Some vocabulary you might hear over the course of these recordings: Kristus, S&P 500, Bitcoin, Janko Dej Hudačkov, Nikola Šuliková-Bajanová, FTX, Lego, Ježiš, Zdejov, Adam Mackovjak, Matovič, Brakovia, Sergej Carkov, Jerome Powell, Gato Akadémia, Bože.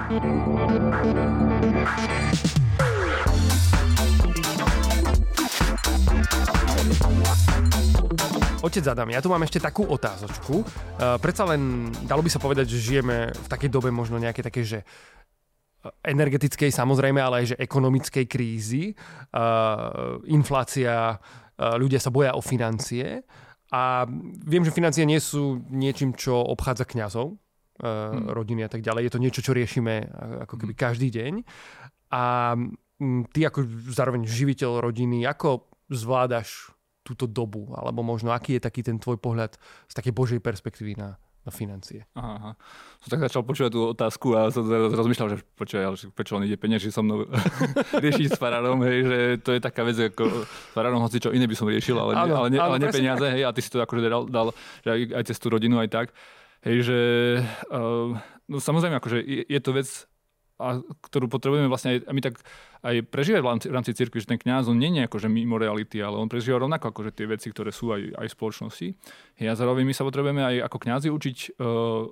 Otec Adam, ja tu mám ešte takú otázočku. Predsa len, dalo by sa povedať, že žijeme v takej dobe možno nejaké také, že energetickej samozrejme, ale aj že ekonomickej krízy. Inflácia, ľudia sa boja o financie a viem, že financie nie sú niečím, čo obchádza kňazov, rodiny a tak ďalej. Je to niečo, čo riešime ako keby každý deň. A ty ako zároveň živiteľ rodiny, ako zvládaš túto dobu, alebo možno aký je taký ten tvoj pohľad z takej Božej perspektívy na financie? Aha. Som tak začal počúvať tú otázku a som rozmýšľal, že prečo on ide peniaži so mnou riešiť s farárom, hej, že to je taká vec, ako s farárom hoci čo iné by som riešil, ale ne peniaze, hej, a ty si to akože dal že aj cez tú rodinu, aj tak. Hej, že no samozrejme, akože je to vec, ktorú potrebujeme vlastne aj my tak aj prežívať v rámci cirkvi, že ten kňaz on nie je akože mimo reality, ale on prežíva rovnako akože tie veci, ktoré sú aj v spoločnosti. A zároveň my sa potrebujeme aj ako kňazi učiť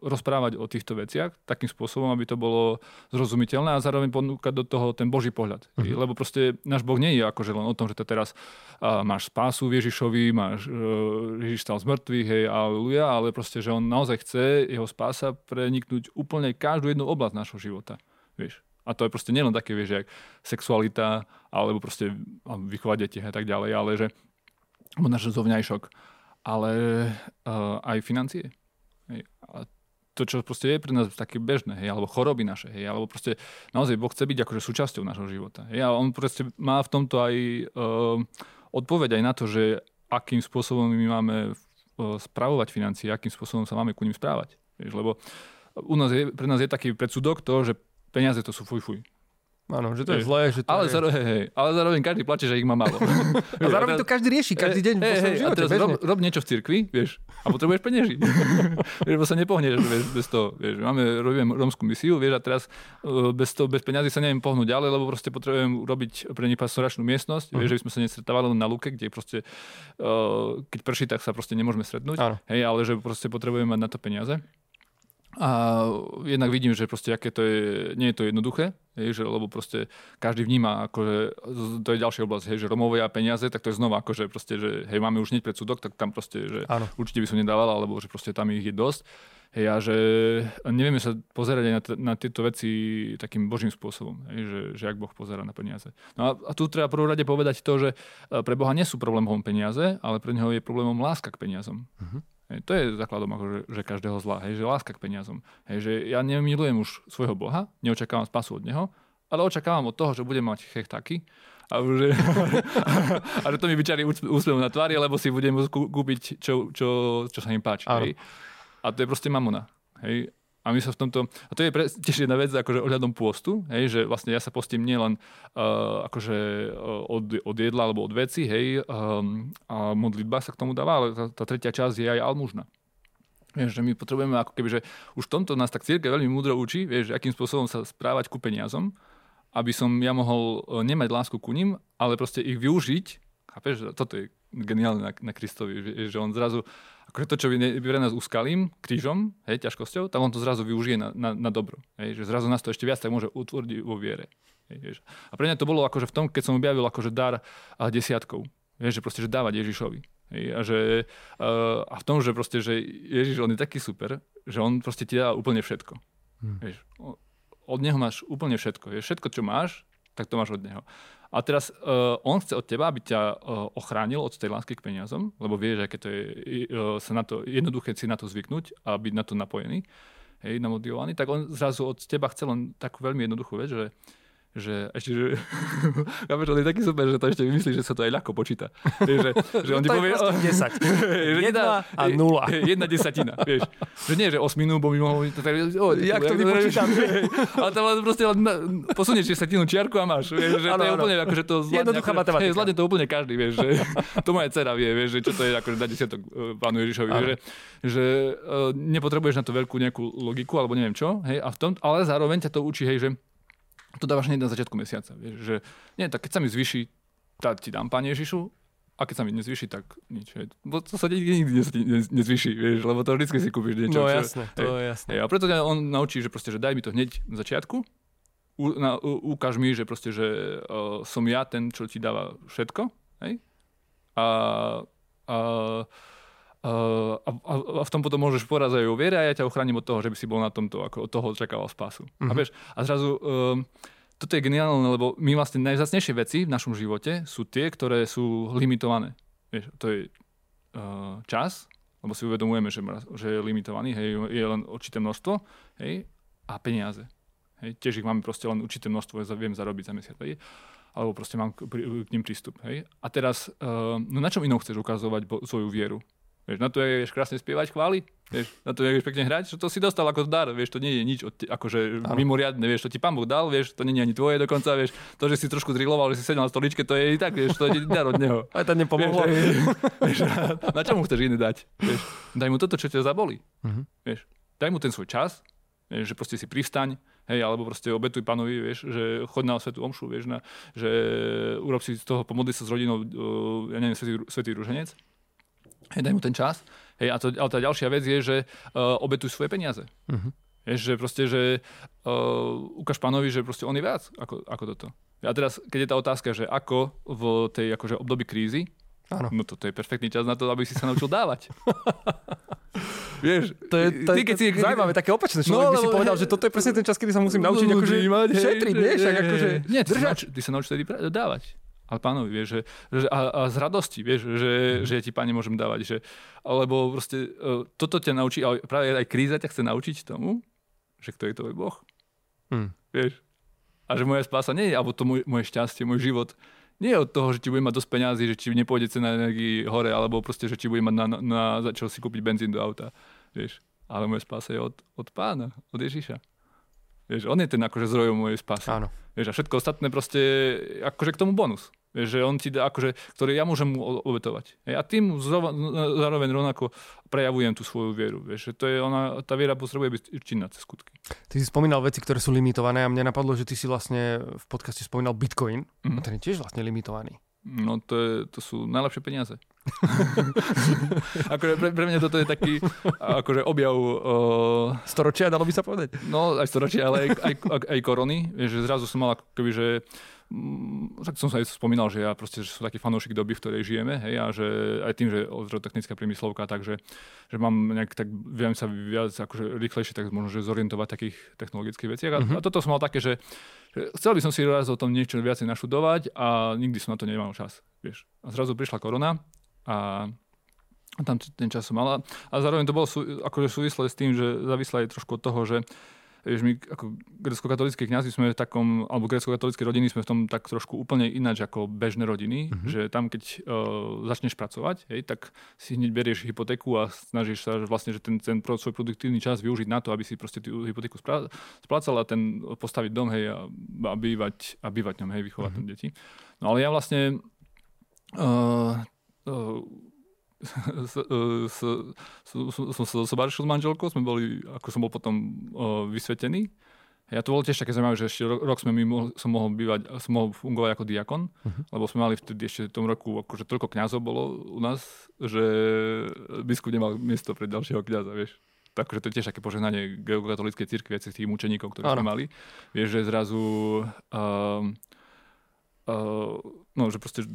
rozprávať o týchto veciach takým spôsobom, aby to bolo zrozumiteľné a zároveň ponúkať do toho ten Boží pohľad. Lebo proste náš Boh nie je akože len o tom, že to teraz máš spásu v Ježišovi, Ježiš stal z mŕtvych, hej, aleluja, ale proste, že on naozaj chce jeho spása preniknúť úplne každú jednu oblasť nášho života. Vieš. A to je proste nielen také, vieš, jak sexualita, alebo proste vychovať deti a tak ďalej, ale že náš zovňajšok, ale aj financie. Hej. A to, čo proste je pre nás také bežné, hej, alebo choroby naše, hej, alebo proste naozaj Boh chce byť akože súčasťou nášho života. Hej. A on proste má v tomto aj odpoveď aj na to, že akým spôsobom my máme spravovať financie, akým spôsobom sa máme ku nim správať. Vieš. Lebo pre nás je taký predsudok to, že peniaze to sú fuj. Áno, že to je zlé, že to ale je... Ale zároveň každý plače, že ich má málo. A zároveň to každý rieši, každý deň vo svojom živote. A rob niečo v cirkvi, vieš, a potrebuješ peniežiť. Vieš, bo sa nepohneš, vieš, bez toho. Vieš, robíme rómsku misiu, vieš, a teraz bez peniazy sa neviem pohnúť ďalej, lebo proste potrebujem robiť pre nich pastoračnú miestnosť, vieš, že by sme sa nestretávali na lúke, kde proste, keď prší, tak sa proste nemôžeme stretnúť. Hej, ale že proste potrebujeme mať na to peniaze. A jednak vidím, že proste aké to je, nie je to jednoduché, hej, že, lebo proste každý vníma, akože, to je ďalšia oblasť, hej, že Romovia a peniaze, tak to je znova akože proste, že hej, máme už hneď predsudok, tak tam proste, že áno, určite by som nedával, alebo že proste tam ich je dosť. Hej, a že nevieme sa pozerať aj na tieto veci takým Božím spôsobom, hej, že ak Boh pozerá na peniaze. No a tu treba prvú rade povedať to, že pre Boha nie sú problémom peniaze, ale pre neho je problémom láska k peniazom. Mhm. To je základom akože, že každého zla, hej, že láska k peniazom. Hej, že ja nemilujem už svojho Boha, neočakávam spásu od neho, ale očakávam od toho, že budem mať chech taký a že to mi vyčarí úsmev na tvári, lebo si budem kúpiť, čo sa im páči. Hej. A to je proste mamona. Hej. A my sa v tomto... A to je tiež jedna vec akože ohľadom pôstu, hej, že vlastne ja sa postím nielen od jedla alebo od veci, hej, a modlitba sa k tomu dáva, ale tá tretia časť je aj almužna. Vieš, že my potrebujeme ako keby, že už v tomto nás tak cirkev veľmi múdro učí, vieš, akým spôsobom sa správať ku peniazom, aby som ja mohol nemať lásku ku nim, ale proste ich využiť. Chápeš, toto je geniálne na Kristovi, že on zrazu akože to, čo pre nás úskalím, krížom, hej, ťažkosťou, tak on to zrazu využije na dobro. Hej, že zrazu nás to ešte viac tak môže utvrdiť vo viere. Hej, a pre mňa to bolo akože v tom, keď som objavil akože dar desiatkov. Hej, že proste, že dávať Ježišovi. Hej, a v tom, že proste, že Ježiš, on je taký super, že on proste ti dá úplne všetko. Hej, od neho máš úplne všetko. Hej, všetko, čo máš, tak to máš od neho. A teraz on chce od teba, aby ťa ochránil od tej lásky k peniazom, lebo vieš, aké to je, jednoduché si na to zvyknúť a byť na to napojený, hej, namotivovaný, tak on zrazu od teba chce len takú veľmi jednoduchú vec, že ešte, že chápeš, on je taký super, že to ešte vymyslí, že sa to aj ľahko počíta. Že on ti povie... To je 10. 1 a 0. 1/10. Vieš. Že nie, že 8, bo mi mohol... Jak to vypočítam? Ale tam proste posunieš 10 čiarku a máš. Vieš, že to je úplne akože to... Jednoduchá matematika. Zvládne to úplne každý, vieš. Že to moja dcera vie, vieš, že čo to je akože na desiatok pánu Ježišovi. Že nepotrebuješ na to veľkú nejakú logiku, alebo neviem čo. Hej, a v tom, ale zároveň ťa to učí, hej, že to dávaš hneď na začiatku mesiaca. Vieš, že nie, tak keď sa mi zvyši, tak ti dám, Pane Ježišu, a keď sa mi nezvyši, tak nič. Bo to sa nikdy nezvyši, vieš, lebo to vždycky si kúpiš niečo. No jasné, to je jasné. A preto ťa on naučí, že proste, že daj mi to hneď na začiatku, ukáž mi, že proste, že som ja ten, čo ti dáva všetko, hej? A v tom potom môžeš porázať o viere a ja ťa ochránim od toho, že by si bol na tomto, ako od toho očakával spásu. Mm-hmm. A vieš, a zrazu... Toto je geniálne, lebo my vlastne najvzácnejšie veci v našom živote sú tie, ktoré sú limitované. Vieš, to je čas, lebo si uvedomujeme, že je limitovaný, hej, je len určité množstvo, hej, a peniaze. Hej, tiež ich máme proste len určité množstvo, viem zarobiť za mesiac, hej, alebo proste mám k nim prístup. Hej. A teraz, no na čom inou chceš ukazovať svoju vieru? Vieš, na to, jak vieš krásne spievať chvály, vieš, na to, jak vieš pekne hrať, že to si dostal ako dar, vieš, to nie je nič akože mimoriadne, vieš, to ti Pán Boh dal, vieš, to nie je ani tvoje dokonca, vieš, to, že si trošku driloval, že si sedel na stoličke, to je i tak, vieš, to je dar od neho. Aj to nepomohlo. Vieš, na čo mu chceš iné dať? Vieš, daj mu toto, čo ťa zabolí. Uh-huh. Vieš, daj mu ten svoj čas, vieš, že proste si privstaň, hej, alebo proste obetuj Pánovi, vieš, že choď na svätú omšu, vieš, na, že urob si z toho, pomodli sa s rodinou, ja neviem, svätý ruženec. Hej, daj mu ten čas. Hej, ale tá ďalšia vec je, že obetuj svoje peniaze. Uh-huh. Hej, že proste, že ukáž Pánovi, že proste on je viac ako toto. A teraz, keď je tá otázka, že ako v tej akože období krízy, áno. No toto je perfektný čas na to, aby si sa naučil dávať. Vieš, ty keď si zaujímavé, také opačné, človek by si povedal, že toto je presne ten čas, kedy sa musím naučiť akože šetriť, vieš, akože držať. Ty sa naučil tedy dávať. Ale Pánovi, vieš, že a z radosti, vieš, že ja ti Páne môžem dávať, že, alebo proste toto ťa naučí, ale práve aj kríza ťa chce naučiť tomu, že kto je tvoj Boh. Vieš? A že moja spása nie je, alebo to moje šťastie, môj život nie je od toho, že ti budem mať dosť peňazí, že ti nepôjde cena energii hore, alebo proste, že ti budem mať na začal si kúpiť benzín do auta. Vieš? Ale moja spása je od Pána, od Ježiša. Vieš, on je ten akože zdrojom mojej spásy. Áno. Vieš, a všetko ostatné proste akože k tomu bonus. Vieš, že on ti dá, akože, ktorý ja môžem mu obetovať. Hej, a tým zároveň rovnako prejavujem tú svoju vieru. Vieš, že to je ona, tá viera potrebuje byť činná cez skutky. Ty si spomínal veci, ktoré sú limitované a mne napadlo, že ty si vlastne v podcaste spomínal Bitcoin. A ten je tiež vlastne limitovaný. No to sú najlepšie peniaze. Akože pre mňa toto je taký akože objav... Storočia, dalo by sa povedať. No aj storočia, ale aj korony. Vieš, že zrazu som mal ako keby, že... Tak som sa aj spomínal, že ja proste že som taký fanúšik doby, v ktorej žijeme, hej, a že aj tým, že odzrotechnická priemyslovka, takže že mám nejak tak, viem sa viac akože rýchlejšie, tak možno, že zorientovať v takých technologických veciach. A toto som mal také, že chcel by som si raz o tom niečo viacej našudovať a nikdy som na to nemal čas, vieš. A zrazu prišla korona a tam ten čas som mal a zároveň to bolo akože súvislé s tým, že závislé je trošku od toho, že vieš, my ako grécko-katolíckí kňazi sme v takom, alebo grécko-katolícké rodiny sme v tom tak trošku úplne ináč ako bežné rodiny, že tam keď začneš pracovať, hej, tak si hneď berieš hypotéku a snažíš sa že vlastne, že ten svoj produktívny čas využiť na to, aby si proste tú hypotéku splácal a ten postaviť dom, hej, a bývať ňom, hej, vychovať tam deti. No ale ja vlastne som sa sobášil s manželkou, sme boli, ako som bol potom vysvetený. Ja to bolo tiež také zaujímavé, že ešte rok som mohol fungovať ako diakon, lebo sme mali vtedy ešte v tom roku, akože toľko kňazov bolo u nás, že biskup nemal miesto pre ďalšieho kňaza, vieš. Takže to je tiež také požehnanie gréckokatolíckej cirkvi, tých mučeníkov, ktorí sme mali. Vieš, že zrazu no, že proste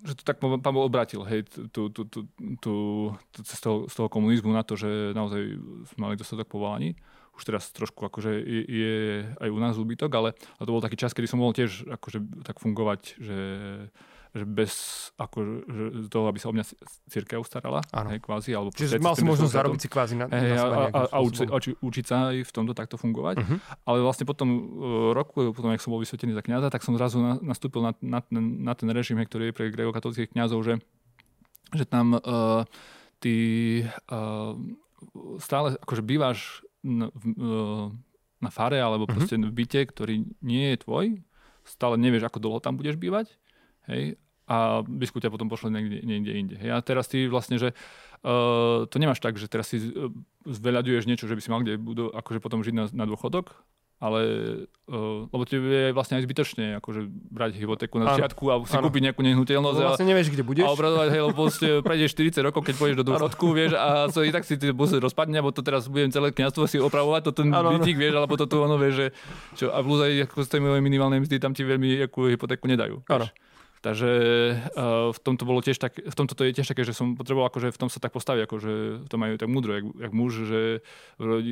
že to tak Pán Boh obrátil, hej, z toho komunizmu na to, že naozaj sme mali dostatok povolaní. Už teraz trošku akože je aj u nás úbytok, ale to bol taký čas, kedy som mohol tiež akože tak fungovať, že bez akože toho, aby sa o mňa cirkev starala, hej, kvázi. Alebo čiže mal si možnosť zarobiť si kvázi na seba nejakým spôsobom. A učiť sa aj v tomto takto fungovať. Ale vlastne po tom roku, potom, jak som bol vysvetený za kňaza, tak som zrazu nastúpil na ten režim, ktorý je pre gréckokatolíckych kňazov, že tam ty stále akože bývaš na fare, alebo proste v byte, ktorý nie je tvoj. Stále nevieš, ako dlho tam budeš bývať. Hej? A biskup ťa potom pošle niekde inde. Hej? A teraz ty vlastne, že to nemáš tak, že teraz si zveľaďuješ niečo, že by si mal kde akože potom žiť na dôchodok, ale lebo tebe je vlastne aj zbytočne akože brať hypotéku na začiatku a si kúpiť nejakú nehnuteľnosť. Lebo vlastne nevieš, kde budeš. A obrazovať, hej, lebo prejdeš 40 rokov, keď pôjdeš do dôchodku, vieš, a so, i tak si to bose rozpadne, bo to teraz budem celé kňazstvo si opravovať, to ten bytík, vieš, alebo to tu ono, vieš, že čo, a plus aj ako z tej minimálnej mzdy tam ti veľmi akú hypotéku nedajú. Takže v tomto bolo tiež tak, v tomto to je tiež také, že som potreboval akože v tom sa tak postaviť, akože to majú tak múdro, jak muž, že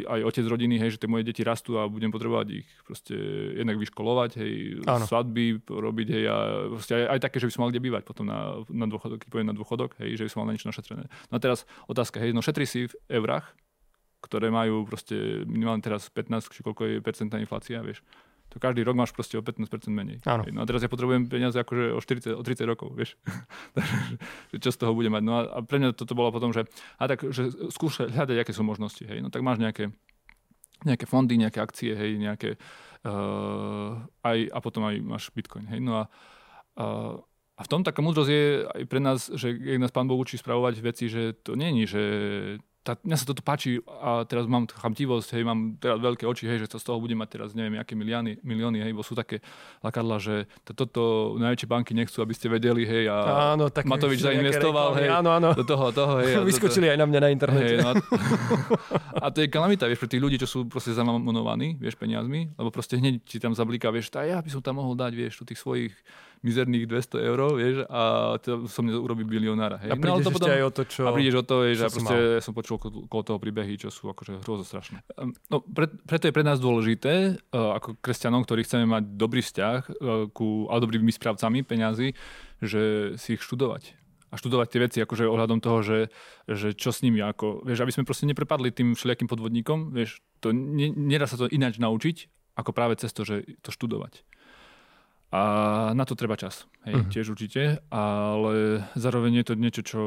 aj otec rodiny, hej, že tie moje deti rastú a budem potrebovať ich proste jednak vyškolovať, hej, svadby robiť, hej, a aj také, že by som mal kde bývať potom na dôchodok, keď poviem na dôchodok, hej, že by som mal na niečo našetrené. No a teraz otázka, hej, no šetri si v eurách, ktoré majú proste minimálne teraz 15, či koľko je percentná inflácia, vieš. To každý rok máš proste o 15% menej. Áno. No a teraz ja potrebujem peniaze akože o 30 rokov, vieš. Čo z toho bude mať? No a pre mňa toto bolo potom, že skúšať hľadať, aké sú možnosti, hej. No tak máš nejaké fondy, nejaké akcie, hej, nejaké a potom aj máš Bitcoin, hej. No a v tom taká múdrosť je aj pre nás, že keď nás Pán Boh učí spravovať veci, že to nie je, že mňa sa toto páči a teraz mám chamtivosť, hej, mám teraz veľké oči, hej, že to z toho budem mať teraz neviem, aké milióny, hej, bo sú také lakadla, že toto najväčšie banky nechcú, aby ste vedeli, hej, a áno, tak Matovič zainvestoval, hej, áno. Do toho, hej. Vyskočili aj na mňa na internete. Hej, no a to je kalamita, vieš, pre tých ľudí, čo sú proste zamonovaní, vieš, peniazmi, lebo proste hneď ti tam zablíka, vieš, ja by som tam mohol dať, vieš, tu tých svojich mizerných 200 eur, vieš, a to som urobí bilionára, hej. A prídeš no, potom, ešte aj o to, čo... A prídeš o to, vieš, a proste som počul okolo toho príbehy, čo sú akože hrozostrašné. No, preto je pre nás dôležité, ako kresťanom, ktorí chceme mať dobrý vzťah a dobrými správcami peňazí, že si ich študovať. A študovať tie veci akože ohľadom toho, že čo s nimi, ako, vieš, aby sme proste neprepadli tým všelijakým podvodníkom, vieš, to nedá sa to ináč naučiť, ako práve cez to, že to študovať. A na to treba čas, hej, tiež určite, ale zároveň je to niečo, čo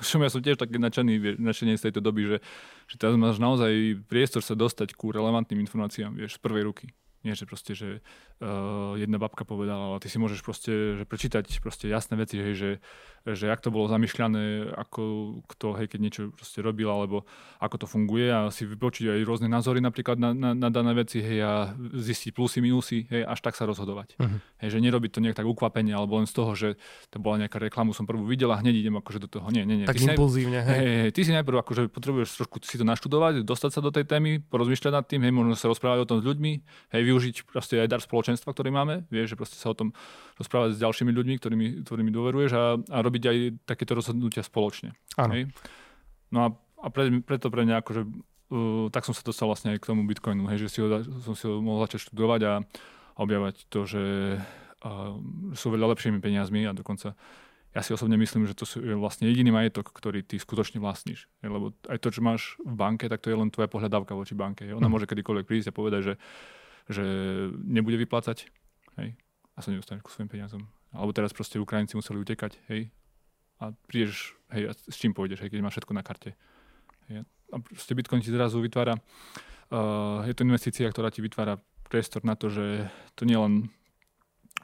ja som tiež tak nadšený z tejto doby, že teraz máš naozaj priestor sa dostať ku relevantným informáciám, vieš, z prvej ruky. Nie, že proste, že jedna babka povedala, ale ty si môžeš proste že prečítať proste jasné veci, hej, že jak to bolo zamýšľané, ako kto, hej, keď niečo proste robil, alebo ako to funguje a si vypočiť aj rôzne názory napríklad na dané veci, hej, a zistiť plusy, minusy, hej, až tak sa rozhodovať. Hej, že nerobiť to nejak tak ukvapenie, alebo len z toho, že to bola nejaká reklamu, som prvú videl a hneď idem akože do toho. Nie. Tak impulzívne, hej. Ty si najprv akože potrebuješ trošku si to naštudovať, dostať sa do tej témy, porozmýšľať nad tým, hej, možno sa rozprávať o tom s ľuďmi, hej, využiť proste aj dar spoločenstva, ktorý máme, vieš, že proste sa o tom rozprávať s ďalšími ľuďmi, ktorými dôveruješ a robiť aj takéto rozhodnutia spoločne. Hej? No a preto pre mňa akože, tak som sa dostal vlastne aj k tomu Bitcoinu, hej, že som si ho mohol začať študovať a objavať to, že sú veľa lepšími peniazmi a dokonca ja si osobne myslím, že to je vlastne jediný majetok, ktorý ty skutočne vlastníš. Lebo aj to, čo máš v banke, tak to je len tvoja pohľadávka voči banke. Hej? Ona môže kedykoľvek prísť a povedať, že nebude vyplácať, hej, a sa nedostaneš ku svojim peniazom. Alebo teraz proste Ukrajinci museli utekať, hej, a prídeš, hej, a s čím pôjdeš, hej, keď máš všetko na karte. Hej. A proste Bitcoin ti zrazu vytvára, je to investícia, ktorá ti vytvára priestor na to, že to nie len,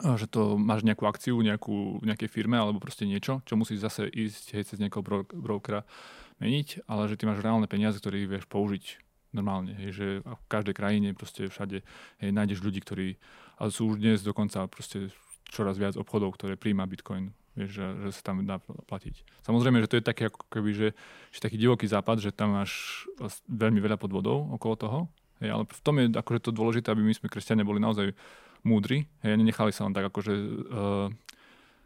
že to máš nejakú akciu, nejakej firme, alebo proste niečo, čo musíš zase ísť, hej, cez nejakého brokera meniť, ale že ty máš reálne peniaze, ktoré vieš použiť normálne, hej, že v každej krajine proste všade, hej, nájdeš ľudí, ktorí, ale sú už dnes dokonca proste čoraz viac obchodov, ktoré prijíma Bitcoin, vieš, že sa tam dá platiť. Samozrejme, že to je taký ako keby, že taký divoký západ, že tam máš veľmi veľa podvodov okolo toho, hej, ale v tom je akože to dôležité, aby my sme kresťania boli naozaj múdri, hej, nenechali sa len tak akože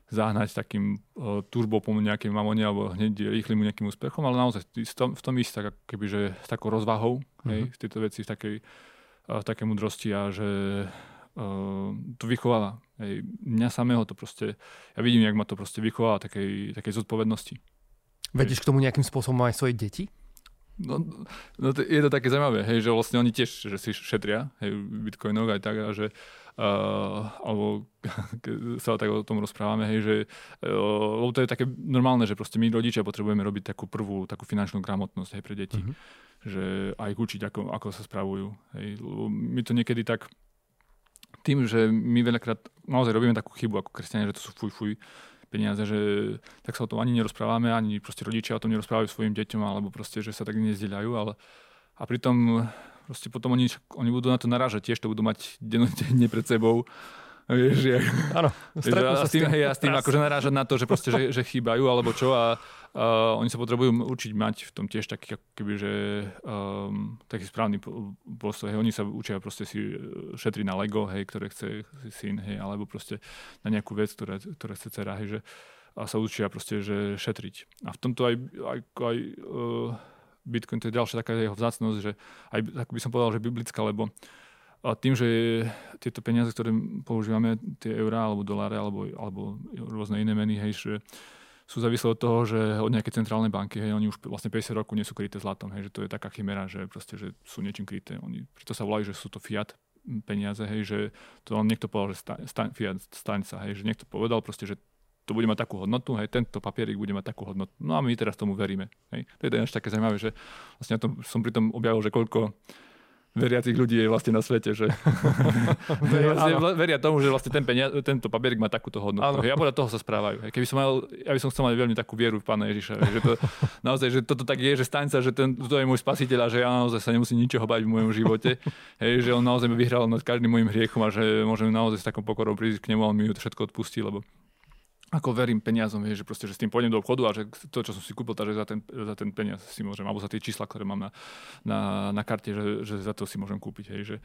zahnať takým turbou po nejakej mamone alebo hneď rýchlym nejakým úspechom, ale naozaj v tom ísť tak keby, že s takou rozvahou, hej, v tejto veci, v takej múdrosti a že to vychováva. Hej. Mňa samého to proste, ja vidím, jak ma to proste vychováva takej zodpovednosti. Vedieš k tomu nejakým spôsobom aj svoje deti? No to je to také zaujímavé, hej, že vlastne oni tiež že si šetria, hej, bitcoinov aj tak, a že alebo sa tak o tom rozprávame, hej, že lebo to je také normálne, že proste my rodičia potrebujeme robiť takú prvú takú finančnú gramotnosť, hej, pre deti, že aj učiť, ako sa spravujú, hej. My to niekedy tak tým, že my veľakrát naozaj robíme takú chybu ako kresťania, že to sú fuj peniaze, že tak sa o tom ani nerozprávame, ani proste rodičia o tom nerozprávajú svojim deťom, alebo proste, že sa tak nezdieľajú, ale a pritom proste potom oni budú na to narážať tiež, to budú mať dennodenne pred sebou. Vieš, s tým akože narážať na to, že proste, že chýbajú alebo čo a oni sa potrebujú učiť mať v tom tiež taký, kebyže taký správny postoj. Hej, oni sa učia proste si šetriť na Lego, hej, ktoré chce syn, hej, alebo proste na nejakú vec, ktoré chce dcera, hej, že a sa učia proste, že šetriť. A v tomto aj Bitcoin, to je ďalšia taká jeho vzácnosť, že aj, tak by som povedal, že biblická, lebo a tým, že tieto peniaze, ktoré používame, tie eurá, alebo doláre, alebo rôzne iné meny, hej, že sú závislé od toho, že od nejakej centrálnej banky, hej, oni už vlastne 50 rokov nie sú kryté zlatom, hej, že to je taká chimera, že proste, že sú niečím kryté. Oni preto sa volajú, že sú to fiat peniaze, hej, že to len niekto povedal, že fiat staň sa, hej, že niekto povedal proste, že to bude mať takú hodnotu, hej, tento papierik bude mať takú hodnotu. No a my teraz tomu veríme, hej. To je to také zaujímavé, že vlastne na tom som pri tom objavil, že koľko veriacich ľudí je vlastne na svete, že veria tomu, že vlastne tento papierik má takúto hodnotu. Hej, a podľa toho sa správajú. Hej. Keby som mal, ja by som chcel mať veľmi takú vieru v Pána Ježiša, hej, že to naozaj, že toto tak je, že staň sa, že to je môj spasiteľ a že ja naozaj sa nemusím ničoho báť v mojom živote, hej, že on naozaj mi vyhral nad každým môjim hriechom a že môžem naozaj s takou pokorou prísť k nemu a on mi to všetko odpustí, lebo ako verím peniazom, hej, že proste, že s tým pôjdem do obchodu a že to, čo som si kúpil, takže za ten peniaz si môžem, alebo za tie čísla, ktoré mám na karte, že za to si môžem kúpiť, hej, že,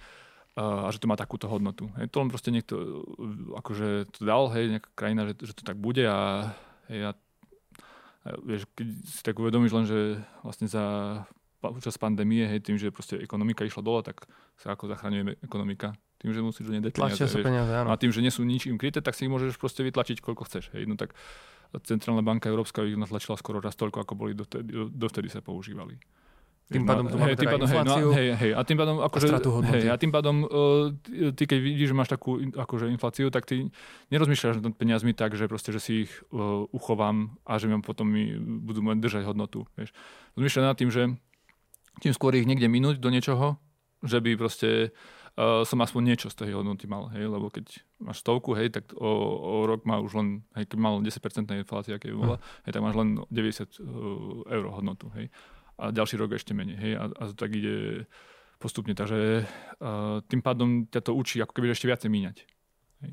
a že to má takúto hodnotu. Hej, to len proste niekto akože to dal, hej, nejaká krajina, že to tak bude a hej, vieš, keď si tak uvedomíš len, že vlastne počas pandémie, hej, tým, že proste ekonomika išla dole, tak sa ako zachraňuje ekonomika. Tým, že musíš do nej dať peniaze, áno. A tým, že nie sú ničím kryté, tak si ich môžeš proste vytlačiť, koľko chceš. Hej. No tak Centrálna banka Európska ich natlačila skoro raz toľko, ako boli dovtedy sa používali. Tým pádom tu máme teda infláciu a tým pádom akože stratu hodnoty. A tým pádom ty, keď vidíš, že máš takú akože infláciu, tak ty nerozmýšľaš nad peniazmi tak, že proste, že si ich uchovám a že mi potom budú môcť držať hodnotu. Rozmýšľaš nad tým, že tým skôr ich niekde minúť do niečoho, že by proste som aspoň niečo z tej hodnoty mal, hej, lebo keď máš 100, hej, tak o rok má už len, hej, keď mal 10% inflácie, aké by bola, hej, tak máš len 90 eur hodnotu, hej, a ďalší rok ešte menej, hej, a tak ide postupne, takže tým pádom ťa to učí, ako keby ešte viacej míňať.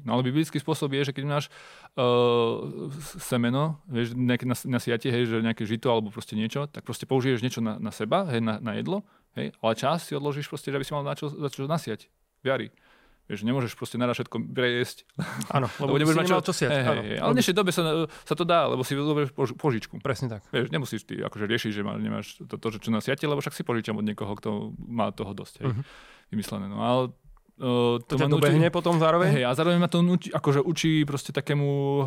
No ale biblický spôsob je, že keď máš semeno, vieš, na siate, hej, že nejaké žito alebo proste niečo, tak proste použiješ niečo na seba, hej, na jedlo, hej, ale čas si odložíš proste, že aby si mal na čo nasiať. Viary. Vieš, nemôžeš proste naraz všetko prejesť. Áno, lebo nebudeš mať čo siať. Ale v dnešnej dobe sa to dá, lebo si zoberieš požičku. Presne tak. Vieš, nemusíš ty akože riešiť, že nemáš to, čo nasiate, lebo však si požičam od niekoho, kto má toho dosť, hej, vymyslené. No ale to ťa dobehne potom zároveň? Hej, a zároveň ma to učí proste takému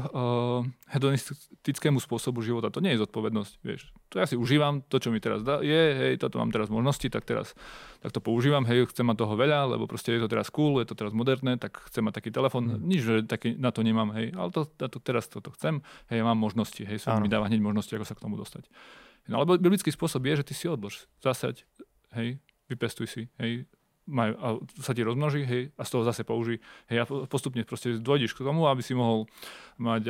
hedonistickému spôsobu života. To nie je zodpovednosť, vieš. To ja si užívam, to, čo mi teraz hej, toto mám teraz možnosti, tak to používam, hej, chcem mať toho veľa, lebo proste je to teraz cool, je to teraz moderné, tak chcem mať taký telefon, nič, že taký na to nemám, hej, ale teraz toto chcem, hej, mám možnosti, hej, som mi dáva hneď možnosti, ako sa k tomu dostať. No ale biblický spôsob je, že ty si odlož, zasaď, hej, vypestuj si, hej, a sa ti rozmnoží, hej, a z toho zase použij, hej, a postupne proste dojdeš k tomu, aby si mohol mať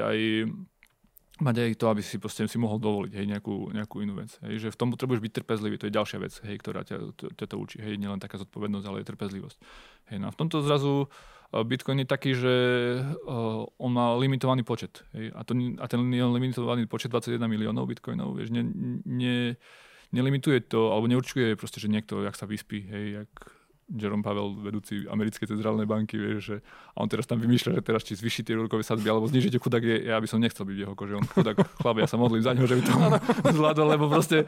aj to, aby si proste si mohol dovoliť, hej, nejakú inú vec, hej, že v tom potrebuješ byť trpezlivý, to je ďalšia vec, hej, ktorá ťa to učí, hej, nielen taká zodpovednosť, ale je trpezlivosť, hej, no a v tomto zrazu Bitcoin je taký, že on má limitovaný počet, hej, a ten limitovaný počet 21 miliónov bitcoinov, vieš, nelimituje to, alebo neurčuje proste, že niekto, jak sa vyspí, hej, jak Jerome Powell, vedúci americkej centrálnej banky, vieš, že a on teraz tam vymýšľa, že teraz či zvýši tie úrokové sadzby alebo znižíte, chudák je, ja by som nechcel byť v jeho koži, on chudák chlap, ja sa modlím za ňo, že by to zvládol, lebo proste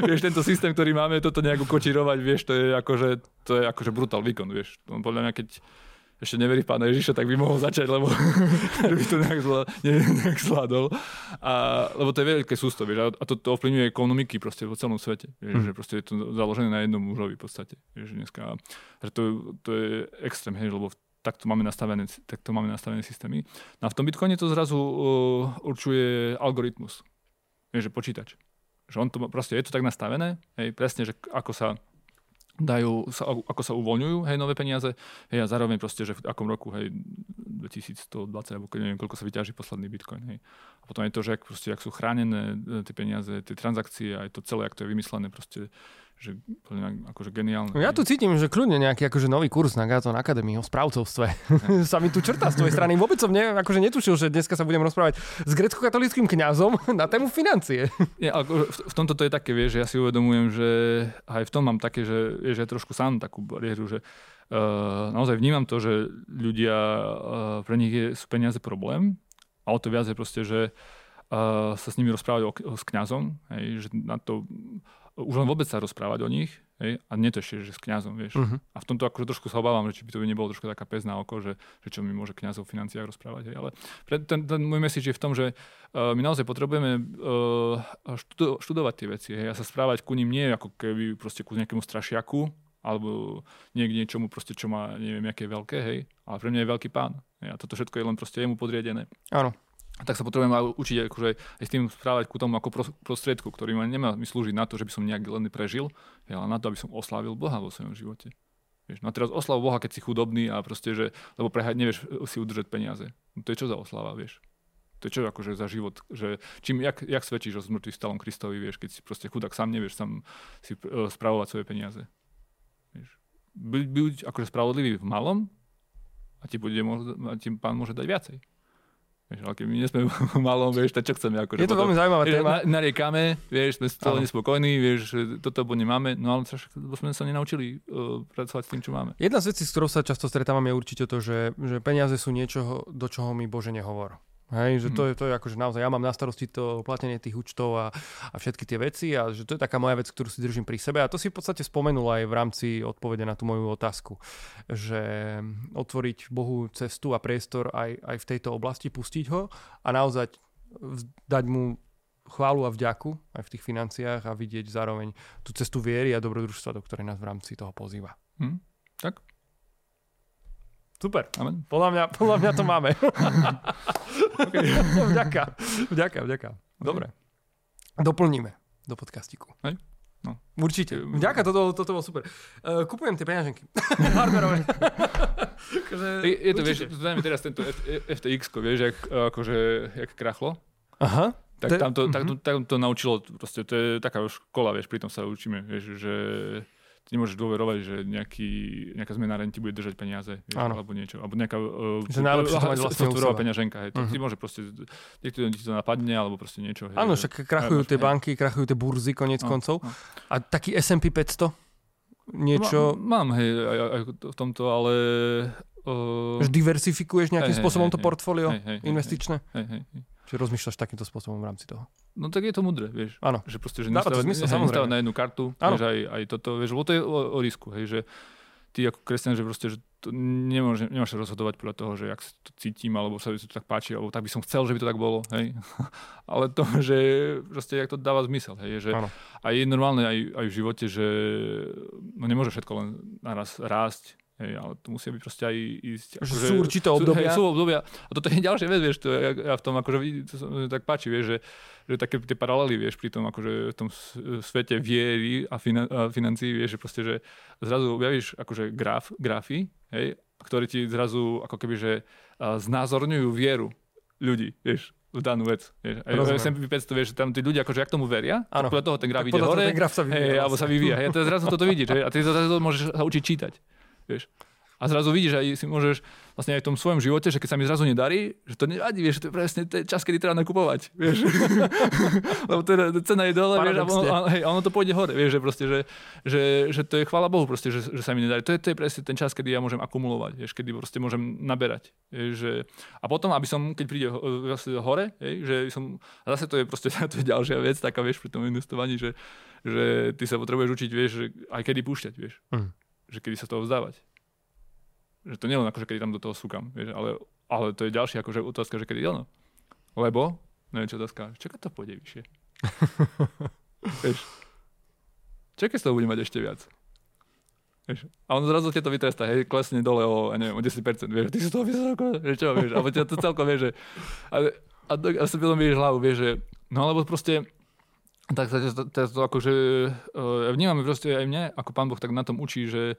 vieš, tento systém, ktorý máme, toto nejak ukočírovať, vieš, to je akože brutál výkon, vieš. On podľa mňa, keď ešte neverí v Pána Ježiša, tak by mohol začať, lebo by to nejak zvládol. Lebo to je veľké sústo, vieš, a to ovplyvňuje ekonomiky proste vo celom svete. Vieš, že proste je to založené na jednom mužovi v podstate. Vieš, dneska, že to je extrém, hej, lebo takto máme nastavené systémy. No a v tom Bitcoine to zrazu určuje algoritmus. Vieš, že počítač. Že on to, proste je to tak nastavené, hej, presne, že ako sa uvoľňujú, hej, nové peniaze, hej, a zároveň proste, že v akom roku, hej, 2120, alebo neviem, koľko sa vyťaží posledný bitcoin, hej. A potom je to, že ak sú chránené tie peniaze, tie transakcie, aj to celé, ako to je vymyslené, proste, že akože geniálne. Ja tu cítim, že kľudne nejaký akože nový kurz na Gato Akadémii o správcovstve. Sa mi tu črta z tvojej strany. Vôbec som akože netušil, že dneska sa budem rozprávať s grécko-katolíckym kňazom na tému financie. Ja, ale v tomto to je také, vieš, že ja si uvedomujem, že aj v tom mám také, že ja trošku sám takú bariéru, že naozaj vnímam to, že ľudia, pre nich sú peniaze problém, a o to viac je proste, že sa s nimi rozprávať s kňazom, hej, že na to už len vôbec sa rozprávať o nich, hej, a nie to ešte, že s kňazom, vieš. Uh-huh. A v tomto akože trošku sa obávam, že či by to by nebolo trošku taká pes na oko, že čo mi môže kňaz o financiách rozprávať. Hej. Ale ten môj message je v tom, že my naozaj potrebujeme študovať tie veci, hej, a sa správať ku nim nie ako keby proste ku nejakému strašiaku, alebo niekde niečomu proste, čo má neviem, aké veľké, hej, ale pre mňa je veľký pán. Hej. A toto všetko je len proste jemu podriadené. Áno. Tak sa potrebujem učiť akože aj s tým správať ku tomu ako prostriedku, ktorý ma nemá mi slúžiť na to, že by som nejak len prežil, ale na to, aby som oslávil Boha vo svojom živote. Vieš, no a teraz oslav Boha, keď si chudobný a proste, že, lebo nevieš si udržať peniaze. No to je čo za oslava, vieš? To je čo akože za život, že čím, jak svedčíš o zmrtvých stálom Kristovi, vieš, keď si proste chudák, sám nevieš sám si spravovať svoje peniaze. Vieš, byť akože spravodlivý v malom a ti pán môže dať viacej. Vieš, ale keby my nesme malom, vieš, tak čo chceme. Akože je to veľmi zaujímavá téma. Nariekame, vieš, sme celé nespokojní, vieš, toto nemáme, no ale sme sa nenaučili pracovať s tým, čo máme. Jedna z vecí, s ktorou sa často stretávam, je určite to, že peniaze sú niečo, do čoho mi Bože nehovor. Hej, že to je akože naozaj, ja mám na starosti to platenie tých účtov a všetky tie veci a že to je taká moja vec, ktorú si držím pri sebe a to si v podstate spomenul aj v rámci odpovede na tú moju otázku, že otvoriť Bohu cestu a priestor aj v tejto oblasti, pustiť ho a naozaj dať mu chválu a vďaku aj v tých financiách a vidieť zároveň tú cestu viery a dobrodružstva, do ktorej nás v rámci toho pozýva. Tak. Super. Amen. Podľa mňa to máme. Okay. Vďaka. Dobre. Doplníme do podcastiku. Hej? No. Určite. Vďaka, toto bolo super. Kupujem tie peňaženky. Hardwareové. Je to, určite. Vieš, znamená teraz tento FTX-ko, vieš, akože, jak krachlo. Aha. Tak tam to naučilo, proste to je taká škola, vieš, pri tom sa učíme, vieš, že... Ty nemôžeš dôverovať, že nejaká zmena renti bude držať peniaze, vieš, alebo niečo. Alebo nejaká softwarová peňaženka. Hej, to ti môže proste, niekto ti to napadne, alebo proste niečo. Áno, však krachujú tie banky, krachujú tie burzy konec koncov. A taký S&P 500? Niečo? Mám, hej, aj v tomto, ale... Diversifikuješ nejakým spôsobom to portfólio investičné? Hej. Čiže rozmýšľaš takýmto spôsobom v ráci toho. No tak je to mudré, vieš. Áno. Že proste, že nestávať na jednu kartu, vieš, aj toto, vieš, lebo to je o risku, hej, že ty ako kresťan, že proste, že to nemáš rozhodovať podľa toho, že ak sa to cítim, alebo sa mi to tak páči, alebo tak by som chcel, že by to tak bolo, hej. Ale to, že proste, jak to dáva zmysel, hej, že aj je normálne aj v živote, že no nemôže všetko len naraz rásť. Hej, ale to musí byť proste aj ísť... Akože, sú určité obdobia. Hej, sú obdobia. A toto je ďalšie vec, vieš, to ja v tom akože to sa tak páči, vieš, že také tie paralely, vieš, pri tom akože v tom svete viery a financií, vieš, že proste, že zrazu objavíš akože grafy, hej, ktoré ti zrazu ako keby, že znázorňujú vieru ľudí, vieš, v danú vec. Vieš. Aj v S&P 500, vieš, tam tí ľudia akože jak tomu veria, ano. A podľa toho ten graf ide hore, alebo sa vyvíja. Hej, to zrazu toto vidíš, hej, a ty zrazu môžeš sa učiť čítať. Vieš. A zrazu vidíš, aj si môžeš vlastne aj v tom svojom živote, že keď sa mi zrazu nedarí, že to nevadí, vieš, to je presne ten čas, kedy treba nakupovať, vieš. Lebo teda cena je dole, vieš, a ono to pôjde hore, vieš, že proste, že to je chvála Bohu proste, že sa mi nedarí. To je presne ten čas, kedy ja môžem akumulovať, vieš, kedy proste môžem naberať. Vieš, že... A potom, aby som, keď príde hore, vieš, že som... A zase to je proste to je ďalšia vec, taká, vieš, pri tom investovaní, že ty sa potrebuješ učiť, vieš, aj kedy púšťať, vieš. Že kedy sa toho vzdávať. Že to nie len akože, kedy tam do toho súkam, vieš, ale to je ďalšia akože otázka, že kedy ono. Lebo, neviem čo otázka, čo keď to pôjde vyššie? Vieš, čo keď z toho bude mať ešte viac? Vieš, a on zrazu tieto vytrestá, hej, klesne dole o, neviem, o 10%, vieš, ty si toho vyzerokol, že čo, vieš, alebo ťa to celkom, vieš, že, a sa potom vieš hlavu, vieš, že, no alebo proste, tak to akože, vnímame proste aj mňa, ako Pán Boh tak na tom učí, že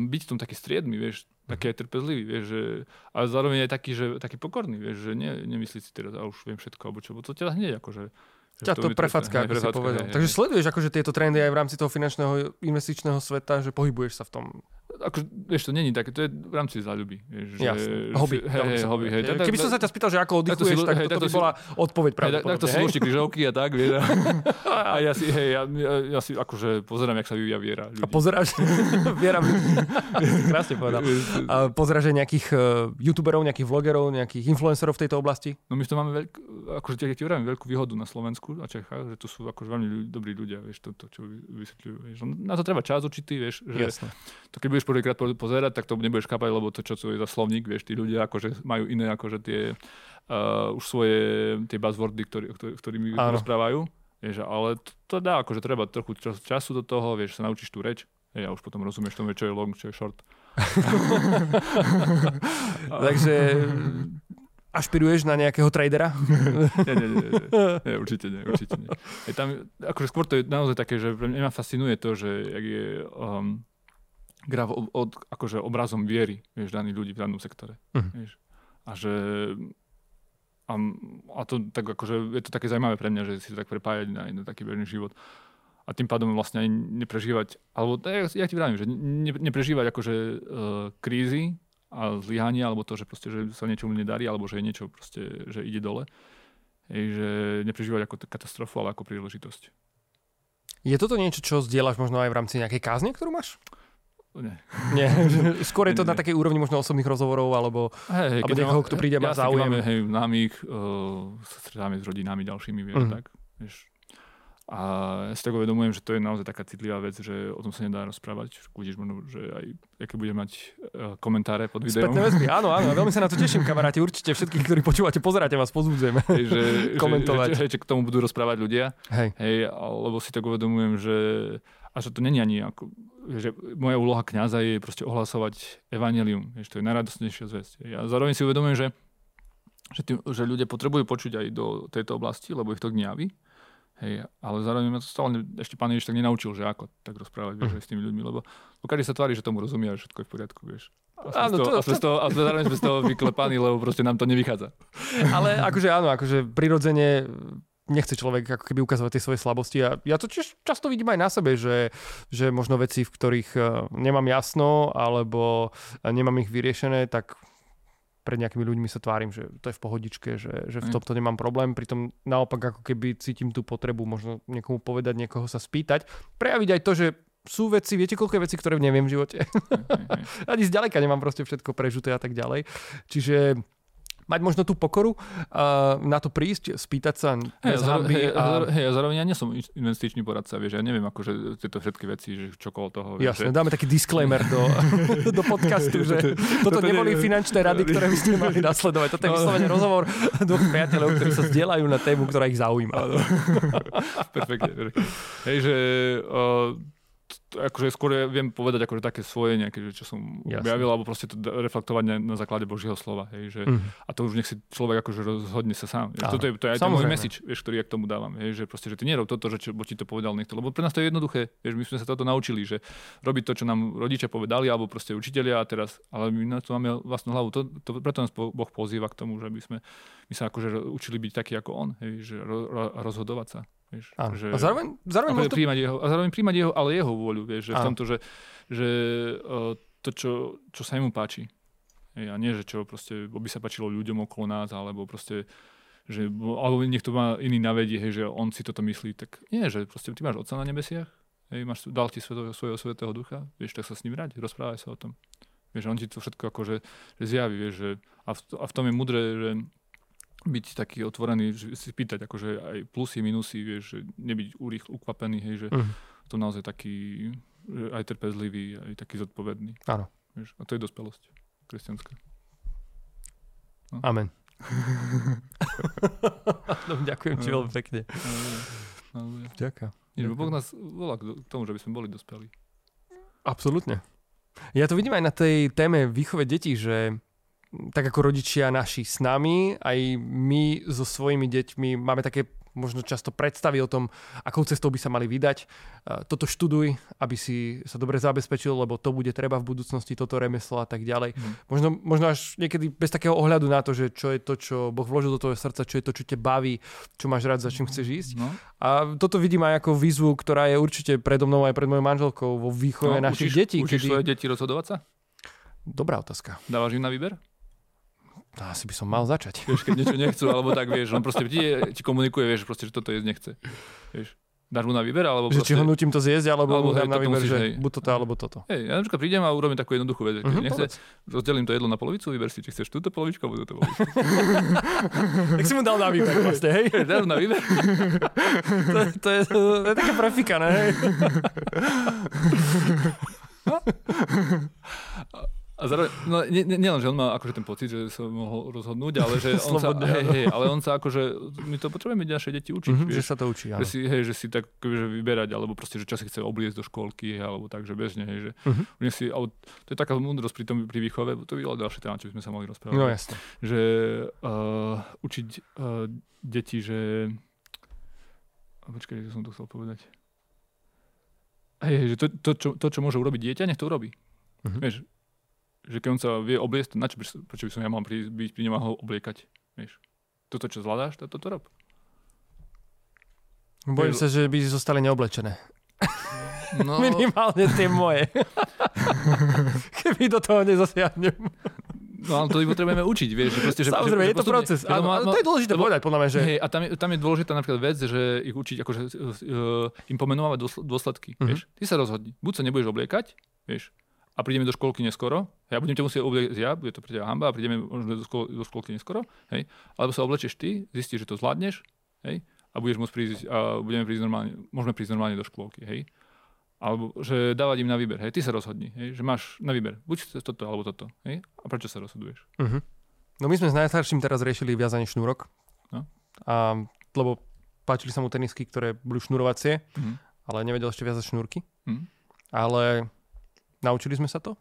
byť v tom taký striedmy, vieš, taký aj trpezlivý, vieš, že, ale zároveň aj taký pokorný, vieš, že nemyslíť si teraz, a už viem všetko, alebo čo, to ťa hneď akože Ťa to prefacká, ako si povedal. Takže sleduješ akože tieto trendy aj v rámci toho finančného investičného sveta, že pohybuješ sa v tom. Ako, ešte to není také, to je v rámci záľuby. Jasné, hobby. Hobby, hej. Keby som sa ťa spýtal, že ako oddychuješ, tak to by bola odpoveď pravdepodobne. Takto si lúšti križovky a tak, vieš. A ja si, hej, ja si akože pozerám, jak sa vyvíja viera ľudí. A pozeráš, viera ľudí. Krásne povedal. A pozeráš aj nejakých youtuberov, nejakých vlogerov, nejakých influencerov v tejto oblasti? No my to máme veľkú výhodu na Slovensku a Čechách, že tu sú akože veľmi dobrí ľudia, vieš, to čo vysvetľujú, vieš. Na to treba čas určitý, vieš, že jasne. To keď budeš prvýkrát pozerať, tak to nebudeš chápať, lebo to čo je za slovník, vieš, tí ľudia akože majú iné akože tie už svoje tie buzzwordy, ktorými rozprávajú, vieš, ale to dá, akože treba trochu času do toho, vieš, sa naučíš tú reč, ja už potom rozumieš tomu, čo je long, čo je short. Takže ašpiruješ na nejakého tradera? Nie, určite nie, určite nie. Tam, akože skôr to je naozaj také, že mňa fascinuje to, že jak je gra akože obrazom viery, vieš, daných ľudí v danom sektore. Vieš. A že a to tak akože je to také zaujímavé pre mňa, že si to tak prepájať na taký bežný život. A tým pádom vlastne aj neprežívať, alebo ja ti vravím, že neprežívať akože krízy, a zlyhanie, alebo to, že proste, že sa niečomu nedarí, alebo že je niečo proste, že ide dole. Hej, že neprežívať ako katastrofu, ale ako príležitosť. Je toto niečo, čo zdieľaš možno aj v rámci nejakej kázne, ktorú máš? Nie. Nie. Skôr je to na takej úrovni možno osobných rozhovorov, alebo niekoho, kto príde a má záujem. Keď máme námych, stretáme s rodinami ďalšími, vieš, tak. Vieš. A ja si tak uvedomujem, že to je naozaj taká citlivá vec, že o tom sa nedá rozprávať. Kúdiš možno, že aj aké bude mať komentáre pod videom. Spätné väzby, áno, veľmi sa na to teším, kamaráti. Určite všetkých, ktorí počúvate, pozeráte, vás pozbudzujeme. Komentovať. Že k tomu budú rozprávať ľudia. Hej, lebo si tak uvedomujem, že a že to není ani ako, že moja úloha kňaza je proste ohlasovať evanjelium. To je najradosnejšia zvesť. Ja zároveň si uvedomujem, že ľudia potrebujú počuť aj do tejto oblasti, lebo ich to gňaví. Hej, ale zároveň ma to stále ešte pán Ježiš tak nenaučil, že ako tak rozprávať, vieš, s tými ľuďmi, lebo každý sa tvári, že tomu rozumie, že všetko je v poriadku, vieš. A zároveň sme z toho vyklepaní, lebo proste nám to nevychádza. Ale akože áno, akože prirodzene nechce človek ako keby ukazovať tie svoje slabosti a ja to tiež často vidím aj na sebe, že možno veci, v ktorých nemám jasno, alebo nemám ich vyriešené, tak pred nejakými ľuďmi sa tvárim, že to je v pohodičke, že v tomto nemám problém. Pritom naopak, ako keby cítim tú potrebu možno niekomu povedať, niekoho sa spýtať. Prejaviť aj to, že sú veci, viete, koľko je veci, ktoré neviem v živote. Ani zďaleka nemám proste všetko prežuté a tak ďalej. Čiže mať možno tú pokoru na to prísť, spýtať sa bez hanby. Ja zároveň ja nie som investičný poradca, vieš, ja neviem akože tieto všetky veci, že čokolo toho. Vieš, jasne, dáme taký disclaimer do podcastu, že toto neboli finančné rady, ktoré by ste mali nasledovať. Toto je vyslovene rozhovor dvoch priateľov, ktorí sa zdieľajú na tému, ktorá ich zaujíma. Perfektne. Hej, že akože skôr ja viem povedať akože také svoje nejaké, čo som objavil, alebo proste to reflektovať na základe Božieho slova. Hej, že, a to už nech si človek akože rozhodne sa sám. To je aj ten môj message, vieš, ktorý ja k tomu dávam. Hej, že proste, že ty nerob toto, že ti to povedal niekto. Lebo pre nás to je jednoduché. Vieš, my sme sa toto naučili, že robiť to, čo nám rodičia povedali, alebo proste učitelia a teraz. Ale my na to máme vlastnú hlavu. Preto nás Boh pozýva k tomu, že my sa akože učili byť taký ako on. Hej, že rozhodovať sa. Vieš, že, a zároveň možno príjmať jeho, ale jeho vôľu, vieš, že v tomto, že to, čo sa jemu páči. A nie, že čo proste by sa páčilo ľuďom okolo nás, alebo proste, že alebo niekto má iný navedie, hej, že on si toto myslí, tak nie, že proste ty máš Otca na nebesiach, hej, dal ti svojho Svätého Ducha, vieš, tak sa s ním raď, rozprávaj sa o tom. Vieš, on ti to všetko akože zjaví, vieš, že, a v tom je mudré, že byť taký otvorený, si pýtať akože aj plusy, minusy, vieš, nebyť ukvapený, hej, že to naozaj taký aj trpezlivý, aj taký zodpovedný. Áno. Vieš, a to je dospelosť kresťanská. No. Amen. No, ďakujem ti veľmi pekne. Ďakujem. Boh nás volá k tomu, že by sme boli dospelí. Absolútne. Ja to vidím aj na tej téme výchove detí, že tak ako rodičia naši s nami, aj my so svojimi deťmi máme také možno často predstavy o tom, akou cestou by sa mali vydať. Toto študuj, aby si sa dobre zabezpečil, lebo to bude treba v budúcnosti, toto remeslo a tak ďalej. Možno až niekedy bez takého ohľadu na to, že čo je to, čo Boh vložil do tvojho srdca, čo je to, čo ťa baví, čo máš rád, za čím chceš ísť. No. A toto vidím aj ako výzvu, ktorá je určite predo mnou aj pred mojou manželkou vo výchove našich detí. Učíš svoje deti rozhodovať sa? Dobrá otázka. Dávaš im na výber? Asi by som mal začať. Vieš, keď niečo nechcú, alebo tak vieš, on proste ti komunikuje, vieš, proste, že toto jesť nechce. Vieš, dáš mu na výber, alebo proste... Že či ho nutím to zjesť, alebo dám na výber, že buď toto, alebo toto. Hej, ja napríklad prídem a urobím takú jednoduchú vec, keď nechce, rozdelím to jedlo na polovicu, vyber si, či chceš túto polovičku, alebo túto polovičku. Tak si mu dal na výber vlastne, hej? Dám na výber. To je taká prefika, ne? A zároveň, no nielen, že on má akože ten pocit, že sa mohol rozhodnúť, ale že on sa, ale on sa akože, my to potrebujeme naše deti učiť. Mm-hmm, vieš, že sa to učí, áno. Že si tak že vyberať, alebo proste, že čas si chce obliecť do školky, alebo tak, že bežne, hej, že to je taká múdrosť pri tom, pri výchove, to by bola ďalšia téma, čo by sme sa mohli rozprávať. No jasne. Že učiť deti, že... Počkaj, že som to chcel povedať. Hej, že to, čo môže urobiť dieťa, nech to urobí. Mm-hmm. Vieš, že keď on sa vie obliecť, prečo by som ja mal byť pri ňom a ho obliekať? Vieš, toto, čo zvládáš, toto rob. Bojím sa, že by zostali neoblečené. No. Minimálne tie moje. Keby do toho nezasiahnem. No ale to potrebujeme učiť, vieš. Proste, že, samozrejme, že je postupne, to proces. Áno, to je dôležité povedať, podľa mňa, že... Hej, a tam je dôležitá napríklad vec, že ich učiť, akože im pomenovávať dôsledky, vieš. Ty sa rozhodni. Buď sa nebudeš obliekať, vieš, a prídeme do školky neskoro, hej, a budem ťa musieť obliecť ja, bude to pre teba hanba, a prídeme možno do školky neskoro, hej, alebo sa oblečieš ty, zistíš, že to zvládneš, hej, a budeš môcť prísť, a môžeme prísť normálne do školky, hej. Alebo že dávať im na výber, hej, ty sa rozhodni, hej, že máš na výber, buď toto, alebo toto, hej, a prečo sa rozhoduješ? Uh-huh. No my sme s najstarším teraz riešili viazanie šnúrok, no? A, lebo páčili sa mu tenisky, ktoré boli šnúrovacie, ale nevedel ešte viazať šnúrky, ale naučili sme sa to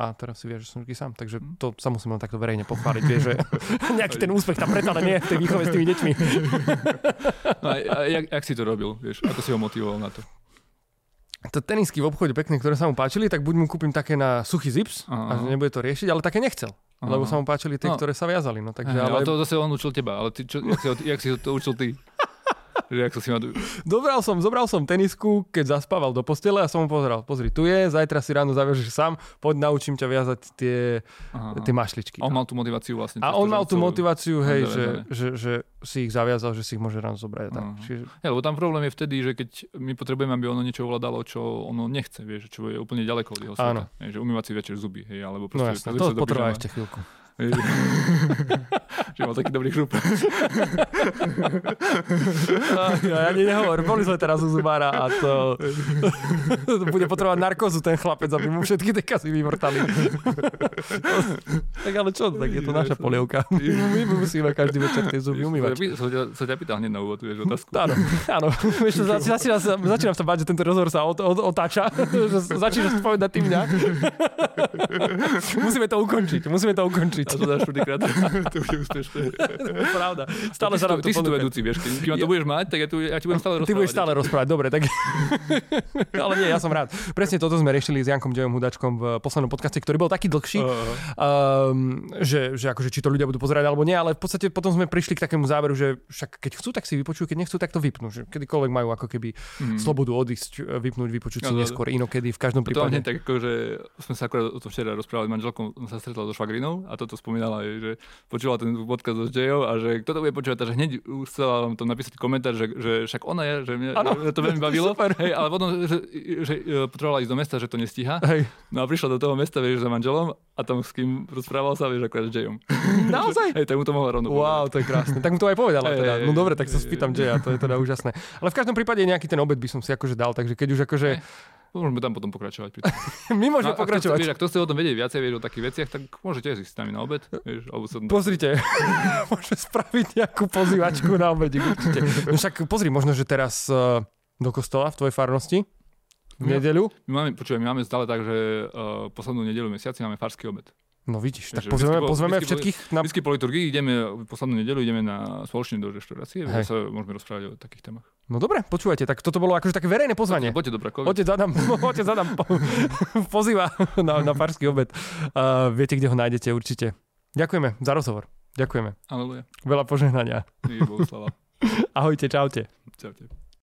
a teraz si viažeš šnúrky sám, takže to sa musím len takto verejne pochváliť, vieš, že nejaký ten úspech tam preto, ale nie v tej výchove s tými deťmi. No a jak si to robil, vieš, ako si ho motivoval na to? To tenisky v obchode pekné, ktoré sa mu páčili, tak buď mu kúpim také na suchý zips, a že nebude to riešiť, ale také nechcel. Aha. Lebo sa mu páčili tie, ktoré sa viazali. No, takže, ale to zase on učil teba, ale ty, jak si to učil ty? Zobral som tenisku, keď zaspával do postele a som mu pozeral, pozri, tu je, zajtra si ráno zaviažeš sám, poď, naučím ťa viazať tie mašličky. A on mal tú motiváciu vlastne. A on mal tú motiváciu, hej, že si ich zaviazal, že si ich môže ráno zobrať. Tak. Čiže... Ja, lebo tam problém je vtedy, že keď my potrebujeme, aby ono niečo ovládalo, čo ono nechce, vieš, čo je úplne ďaleko od jeho sveta. Hej, že umývať si večer zuby, hej, alebo proste... No jasne, to potrvá ešte chvíľku. Že mal taký dobrý chrup. Ja ani nehovor, boli sme teraz u zubára a to bude potrebovať narkózu ten chlapec, aby mu všetky tie kasy vymrtali. Tak ale čo, tak je to naša polievka. My musíme každý večer tie zuby umývať. Som ťa pýtal hneď na úvod, vieš, otázku. Áno. Začínam sa báť, že tento rozhovor sa otáča. Začínaš povedať ty mňa. Musíme to ukončiť. A to dáš prvýkrát, to bude úspešné. Pravda. Stále sa nám to ponúka. Ty si tu vedúci, vieš, keď ma to budeš mať, tak ja ti budem stále rozprávať. Ty budeš stále rozprávať, dobre. Tak... Ale nie, ja som rád. Presne toto sme riešili s Jankom Dejom Hudačkom v poslednom podcaste, ktorý bol taký dlhší, že akože či to ľudia budú pozerať alebo nie, ale v podstate potom sme prišli k takému záveru, že však keď chcú, tak si vypočujú, keď nechcú, tak to vypnú. Že kedykoľvek majú ako keby slobodu odísť, vypnúť, vypočuť si neskôr, inokedy, v každom prípade. Tak akože sme sa akorát o tom včera rozprávali, manželkou sa stretla so švagrinou a toto spomínala, že počúvala ten podcast so Zdejov a že kto to bude počúvať, takže hneď chcela to napísať komentár, že však ona je, že mňa, ano, to veľmi bavilo, hej, ale potom, že potrebovala ísť do mesta, že to nestíha. Hej. No a prišla do toho mesta, vieš, za manželom a tam s kým rozprával sa, vieš, akorát s Zdejom. Naozaj? Hej, tak mu to mohla rovno povedať. Wow, to je krásne. Tak mu to aj povedala teda. No dobre, tak sa spýtam Zdejova, to je teda úžasné. Ale v každom prípade nejaký ten obed by som si akože dal, takže keď už akože môžeme tam potom pokračovať. My môžeme pokračovať. Ak to ste o tom vedieť viacej, vieš, o takých veciach, tak môžete ísť s nami na obed. Vieš, pozrite, môžeme spraviť nejakú pozývačku na obede. Určite. No však pozri, možno, že teraz do kostola v tvojej farnosti v nedeľu. My máme stále tak, že poslednú nedeľu mesiaci máme farský obed. No vidíš, tak pozveme všetkých. Na vždycky po liturgii ideme, poslednú nedeľu ideme na spoločne do reštaurácie, kde sa môžeme rozprávať o takých témach. No dobre, počúvajte, tak toto bolo akože také verejné pozvanie. Poďte do Brakovia. Otec Adam pozýva na farský obed. Viete, kde ho nájdete určite. Ďakujeme za rozhovor. Ďakujeme. Aleluja. Veľa požehnania. Bohu sláva. Ahojte, čaute. Čaute.